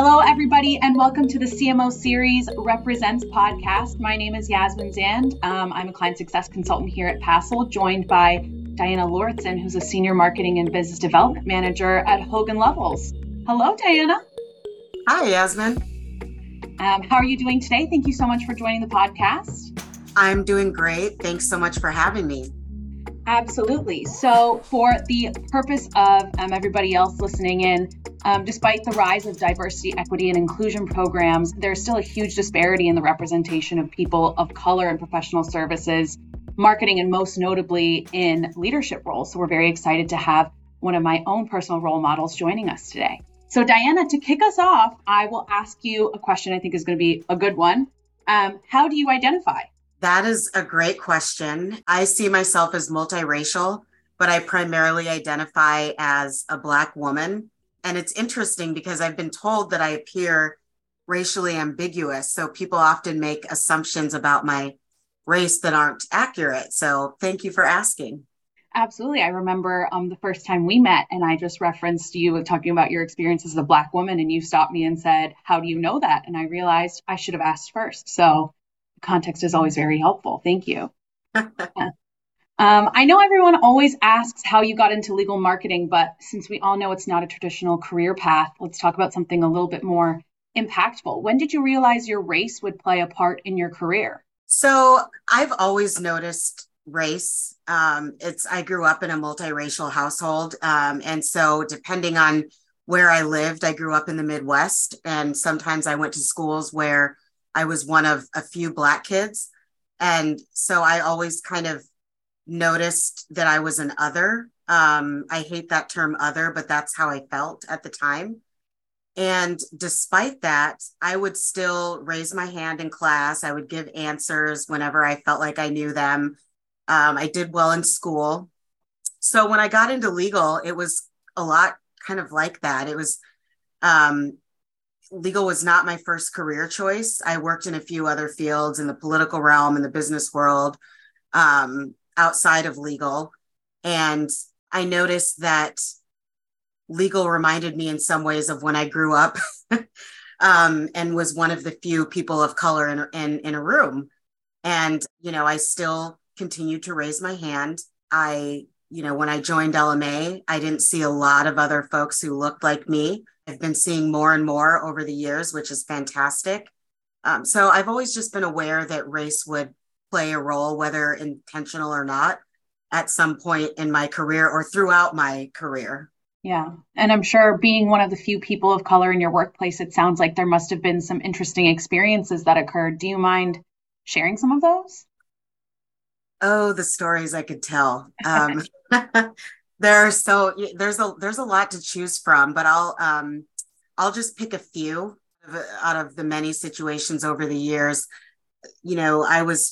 Hello, everybody, and welcome to the CMO Series REPRESENTS podcast. My name is Yasmin Zand. I'm a client success consultant here at Passel, joined by Diana Lauritson, who's a senior marketing and business development manager at Hogan Lovells. Hello, Diana. Hi, Yasmin. How are you doing today? Thank you so much for joining the podcast. I'm doing great. Thanks so much for having me. Absolutely. So for the purpose of everybody else listening in, despite the rise of diversity, equity, and inclusion programs, there's still a huge disparity in the representation of people of color in professional services, marketing, and most notably in leadership roles. So we're very excited to have one of my own personal role models joining us today. So Diana, to kick us off, I will ask you a question I think is going to be a good one. How do you identify? That is a great question. I see myself as multiracial, but I primarily identify as a Black woman. And it's interesting because I've been told that I appear racially ambiguous. So people often make assumptions about my race that aren't accurate. So thank you for asking. Absolutely. I remember the first time we met and I just referenced you talking about your experience as a Black woman and you stopped me and said, how do you know that? And I realized I should have asked first. So context is always very helpful. Thank you. I know everyone always asks how you got into legal marketing, but since we all know it's not a traditional career path, let's talk about something a little bit more impactful. When did you realize your race would play a part in your career? So I've always noticed race. I grew up in a multiracial household. And so depending on where I lived, I grew up in the Midwest. And sometimes I went to schools where I was one of a few Black kids. And so I always kind of noticed that I was an other. I hate that term other, but that's how I felt at the time. And despite that, I would still raise my hand in class. I would give answers whenever I felt like I knew them. I did well in school. So when I got into legal, it was a lot kind of like that. It was, legal was not my first career choice. I worked in a few other fields in the political realm, in the business world, outside of legal. And I noticed that legal reminded me in some ways of when I grew up and was one of the few people of color in a room. And, you know, I still continued to raise my hand. When I joined LMA, I didn't see a lot of other folks who looked like me. I've been seeing more and more over the years, which is fantastic. So I've always just been aware that race would play a role, whether intentional or not, at some point in my career or throughout my career. Yeah. And I'm sure being one of the few people of color in your workplace, it sounds like there must have been some interesting experiences that occurred. Do you mind sharing some of those? Oh, the stories I could tell. There's a lot to choose from, but I'll just pick a few out of the many situations over the years. You know,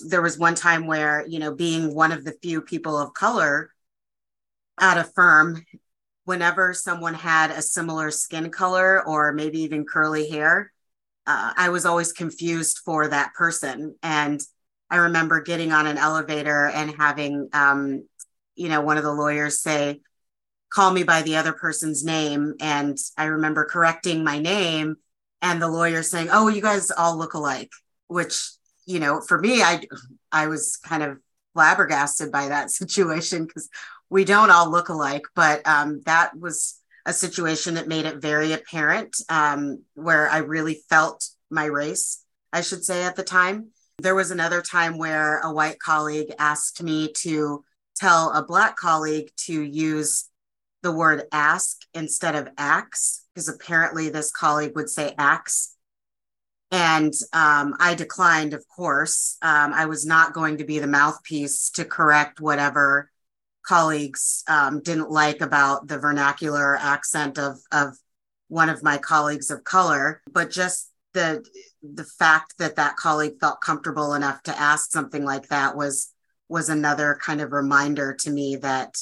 there was one time where, you know, being one of the few people of color at a firm, whenever someone had a similar skin color or maybe even curly hair, I was always confused for that person. And I remember getting on an elevator and having, one of the lawyers say, call me by the other person's name. And I remember correcting my name and the lawyer saying, oh, you guys all look alike, which, you know, for me, I was kind of flabbergasted by that situation because we don't all look alike. But that was a situation that made it very apparent where I really felt my race, I should say, at the time. There was another time where a white colleague asked me to tell a Black colleague to use the word ask instead of axe, because apparently this colleague would say axe. And I declined, of course. I was not going to be the mouthpiece to correct whatever colleagues didn't like about the vernacular accent of one of my colleagues of color, but just the fact that that colleague felt comfortable enough to ask something like that was another kind of reminder to me that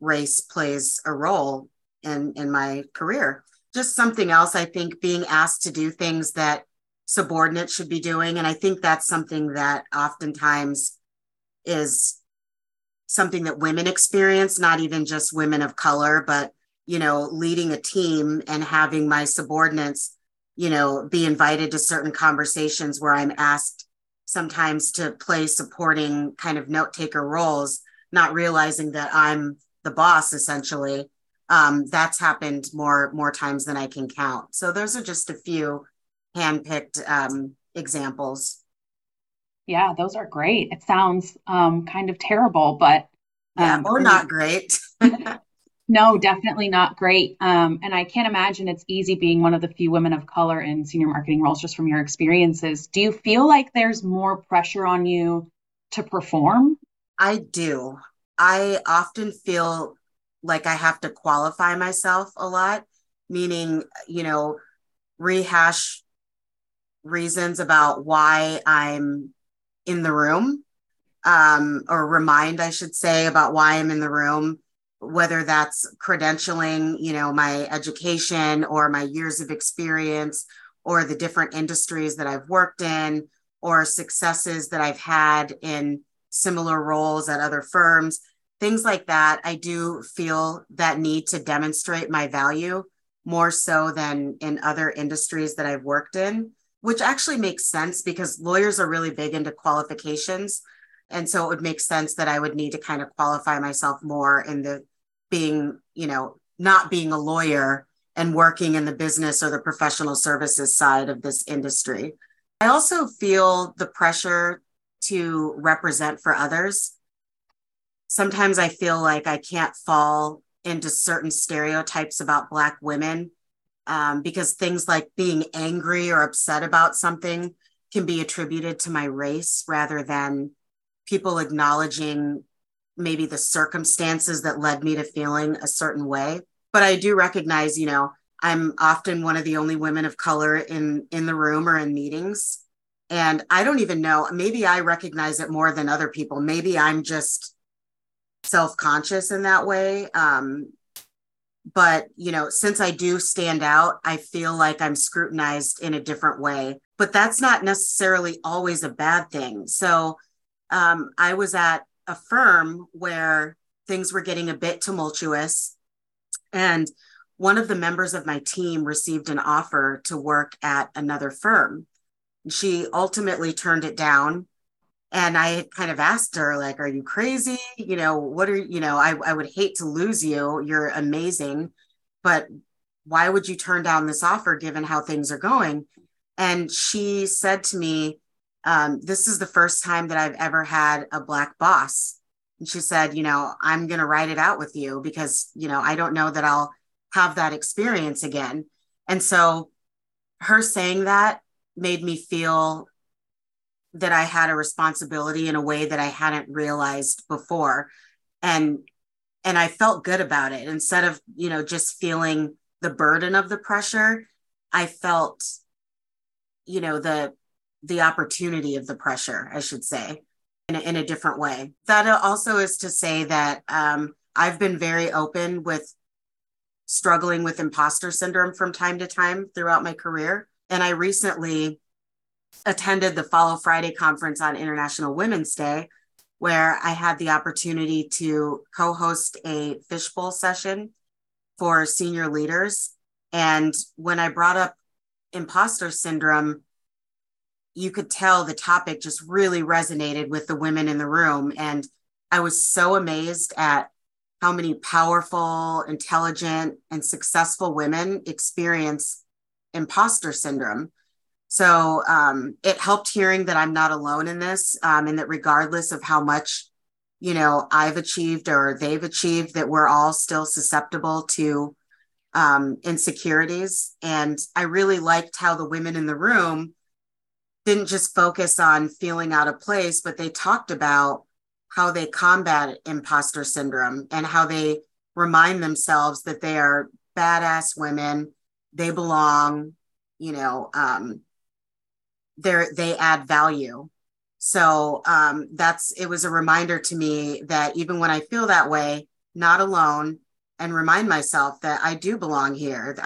race plays a role in my career. Just something else, I think, being asked to do things that subordinates should be doing. And I think that's something that oftentimes is something that women experience, not even just women of color, but, you know, leading a team and having my subordinates you know, be invited to certain conversations where I'm asked sometimes to play supporting kind of note taker roles, not realizing that I'm the boss essentially. That's happened more times than I can count. So those are just a few handpicked examples. Yeah, those are great. It sounds kind of terrible, but or not great. No, definitely not great. And I can't imagine it's easy being one of the few women of color in senior marketing roles, just from your experiences. Do you feel like there's more pressure on you to perform? I do. I often feel like I have to qualify myself a lot, meaning, you know, rehash reasons about why I'm in the room, or remind, I should say, about why I'm in the room, whether that's credentialing, you know, my education or my years of experience or the different industries that I've worked in or successes that I've had in similar roles at other firms, things like that. I do feel that need to demonstrate my value more so than in other industries that I've worked in, which actually makes sense because lawyers are really big into qualifications. And so it would make sense that I would need to kind of qualify myself more in the being, you know, not being a lawyer and working in the business or the professional services side of this industry. I also feel the pressure to represent for others. Sometimes I feel like I can't fall into certain stereotypes about Black women because things like being angry or upset about something can be attributed to my race rather than people acknowledging maybe the circumstances that led me to feeling a certain way. But I do recognize, you know, I'm often one of the only women of color in the room or in meetings. And I don't even know, maybe I recognize it more than other people. Maybe I'm just self-conscious in that way. But, you know, since I do stand out, I feel like I'm scrutinized in a different way, but that's not necessarily always a bad thing. So I was at a firm where things were getting a bit tumultuous. And one of the members of my team received an offer to work at another firm. She ultimately turned it down. And I kind of asked her, like, are you crazy? You know, what are, you know, I would hate to lose you. You're amazing. But why would you turn down this offer given how things are going? And she said to me, this is the first time that I've ever had a Black boss. And she said, you know, I'm going to write it out with you because, you know, I don't know that I'll have that experience again. And so her saying that made me feel that I had a responsibility in a way that I hadn't realized before. And I felt good about it. Instead of, you know, just feeling the burden of the pressure, I felt, you know, the opportunity of the pressure, I should say, in a different way. That also is to say that I've been very open with struggling with imposter syndrome from time to time throughout my career. And I recently attended the Follow Friday conference on International Women's Day, where I had the opportunity to co-host a fishbowl session for senior leaders. And when I brought up imposter syndrome, you could tell the topic just really resonated with the women in the room. And I was so amazed at how many powerful, intelligent, and successful women experience imposter syndrome. So it helped hearing that I'm not alone in this, and that regardless of how much, you know, I've achieved or they've achieved, that we're all still susceptible to insecurities. And I really liked how the women in the room didn't just focus on feeling out of place, but they talked about how they combat imposter syndrome and how they remind themselves that they are badass women, they belong, you know, they add value. So it was a reminder to me that even when I feel that way, not alone, and remind myself that I do belong here.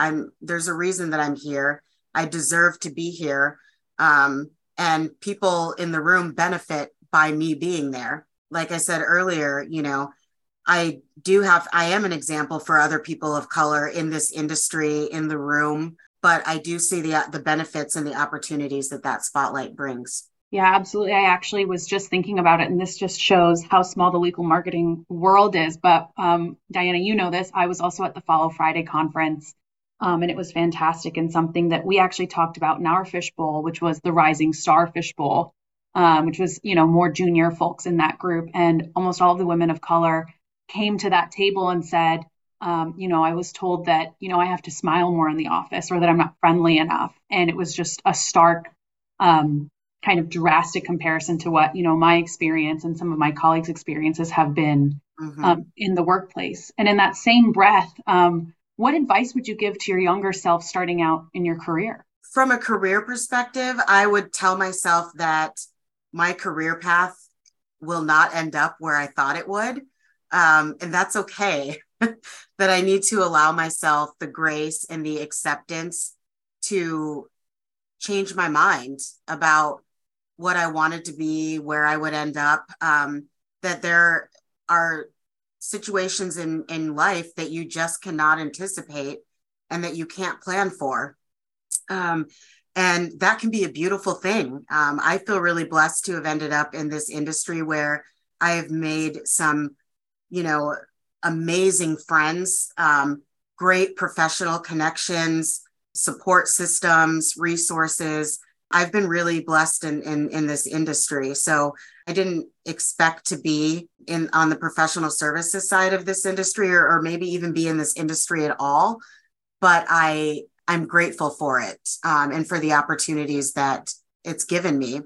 There's a reason that I'm here. I deserve to be here. And people in the room benefit by me being there. Like I said earlier, you know, I am an example for other people of color in this industry, in the room. but I do see the benefits and the opportunities that that spotlight brings. Yeah, absolutely. I actually was just thinking about it, and this just shows how small the legal marketing world is. But Diana, you know this, I was also at the Follow Friday conference, and it was fantastic, and something that we actually talked about in our fishbowl, which was the Rising Star Fishbowl, which was, you know, more junior folks in that group. And almost all of the women of color came to that table and said, you know, I was told that, you know, I have to smile more in the office, or that I'm not friendly enough. And it was just a stark kind of drastic comparison to what, you know, my experience and some of my colleagues' experiences have been in the workplace. And in that same breath, what advice would you give to your younger self starting out in your career? From a career perspective, I would tell myself that my career path will not end up where I thought it would. And that's okay, that I need to allow myself the grace and the acceptance to change my mind about what I wanted to be, where I would end up, that there are situations in life that you just cannot anticipate and that you can't plan for. And that can be a beautiful thing. I feel really blessed to have ended up in this industry where I have made some, you know, amazing friends, great professional connections, support systems, resources. I've been really blessed in this industry. So I didn't expect to be on the professional services side of this industry, or maybe even be in this industry at all. But I'm grateful for it, and for the opportunities that it's given me.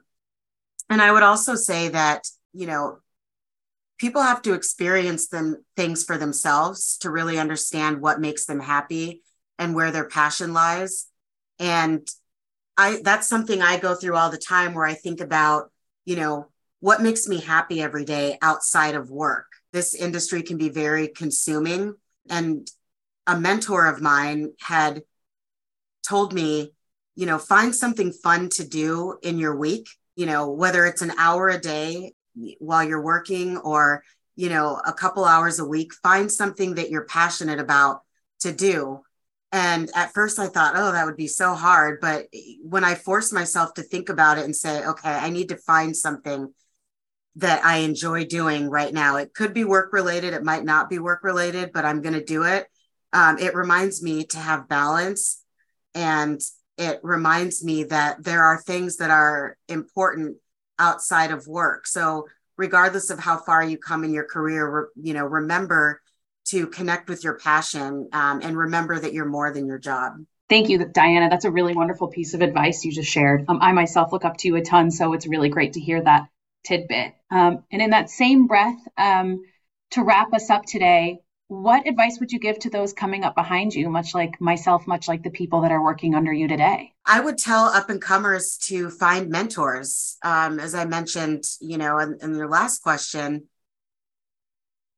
And I would also say that, you know, people have to experience things for themselves to really understand what makes them happy and where their passion lies. And that's something I go through all the time, where I think about, you know, what makes me happy every day outside of work. This industry can be very consuming. And a mentor of mine had told me, you know, find something fun to do in your week, you know, whether it's an hour a day while you're working, or, you know, a couple hours a week, find something that you're passionate about to do. And at first I thought, oh, that would be so hard. But when I forced myself to think about it and say, okay, I need to find something that I enjoy doing right now. It could be work related. It might not be work related, but I'm going to do it. It reminds me to have balance. And it reminds me that there are things that are important outside of work. So regardless of how far you come in your career, you know, remember to connect with your passion, and remember that you're more than your job. Thank you, Diana. That's a really wonderful piece of advice you just shared. I myself look up to you a ton, so it's really great to hear that tidbit. And in that same breath, to wrap us up today, what advice would you give to those coming up behind you, much like myself, much like the people that are working under you today? I would tell up and comers to find mentors. As I mentioned, you know, in your last question,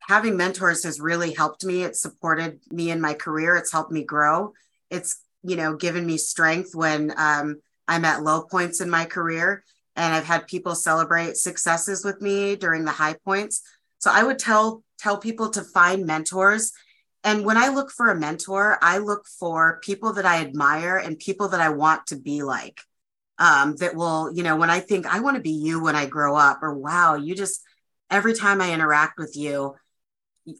having mentors has really helped me. It's supported me in my career. It's helped me grow. It's, you know, given me strength when I'm at low points in my career, and I've had people celebrate successes with me during the high points. So I would tell people to find mentors. And when I look for a mentor, I look for people that I admire and people that I want to be like, that will, you know, when I think I want to be you when I grow up, or wow, you just, every time I interact with you,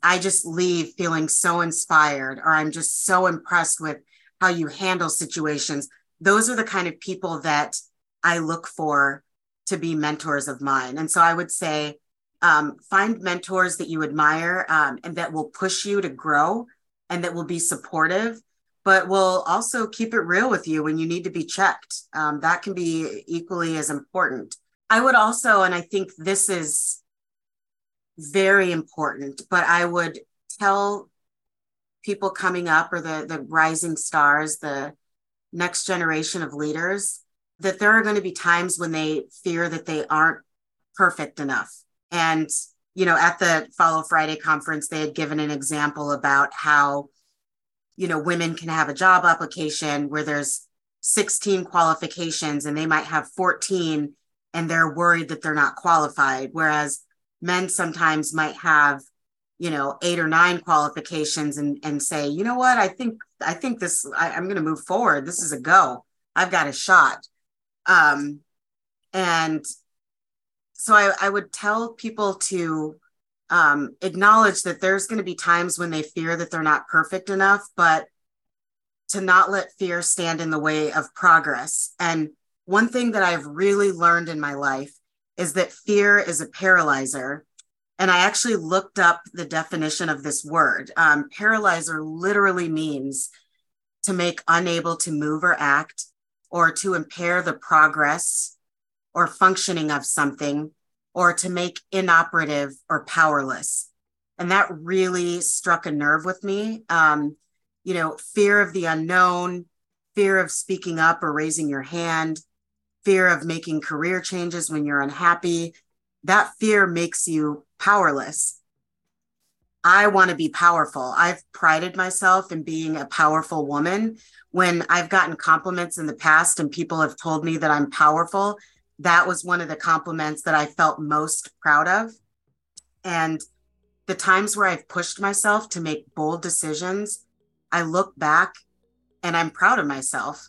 I just leave feeling so inspired, or I'm just so impressed with how you handle situations. Those are the kind of people that I look for to be mentors of mine. And so I would say, find mentors that you admire, and that will push you to grow and that will be supportive, but will also keep it real with you when you need to be checked. That can be equally as important. I would also, and I think this is very important, but I would tell people coming up, or the rising stars, the next generation of leaders, that there are going to be times when they fear that they aren't perfect enough. And, you know, at the Follow Friday conference, they had given an example about how, you know, women can have a job application where there's 16 qualifications and they might have 14, and they're worried that they're not qualified. Whereas men sometimes might have, you know, 8 or 9 qualifications and say, you know what, I think I think this, I'm going to move forward. This is a go. I've got a shot. And so I would tell people to acknowledge that there's going to be times when they fear that they're not perfect enough, but to not let fear stand in the way of progress. And one thing that I've really learned in my life is that fear is a paralyzer. And I actually looked up the definition of this word. Paralyzer literally means to make unable to move or act, or to impair the progress or functioning of something, or to make inoperative or powerless. And that really struck a nerve with me. You know, fear of the unknown, fear of speaking up or raising your hand, fear of making career changes when you're unhappy. That fear makes you powerless. I want to be powerful. I've prided myself in being a powerful woman. When I've gotten compliments in the past and people have told me that I'm powerful, that was one of the compliments that I felt most proud of. And the times where I've pushed myself to make bold decisions, I look back and I'm proud of myself.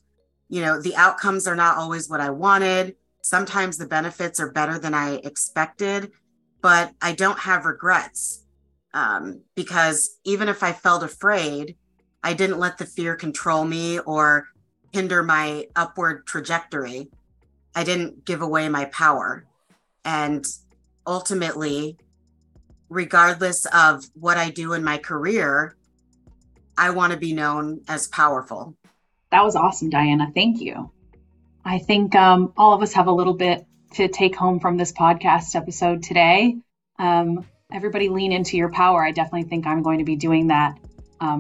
You know, the outcomes are not always what I wanted. Sometimes the benefits are better than I expected, but I don't have regrets. Because even if I felt afraid, I didn't let the fear control me or hinder my upward trajectory. I didn't give away my power. And ultimately, regardless of what I do in my career, I want to be known as powerful. That was awesome, Diana. Thank you. I think all of us have a little bit to take home from this podcast episode today. Everybody lean into your power. I definitely think I'm going to be doing that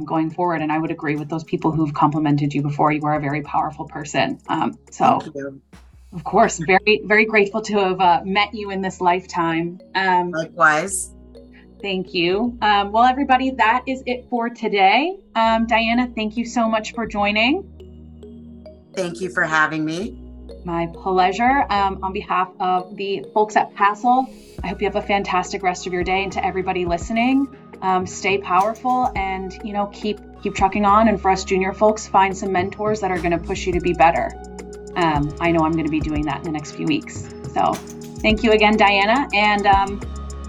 going forward. And I would agree with those people who've complimented you before. You are a very powerful person. So, of course, very, very grateful to have met you in this lifetime. Likewise. Thank you. Well, everybody, that is it for today. Diana, thank you so much for joining. Thank you for having me. My pleasure. On behalf of the folks at Passel, I hope you have a fantastic rest of your day. And to everybody listening, stay powerful and, you know, keep trucking on. And for us junior folks, find some mentors that are going to push you to be better. I know I'm going to be doing that in the next few weeks. So thank you again, Diana. And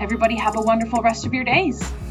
everybody have a wonderful rest of your days.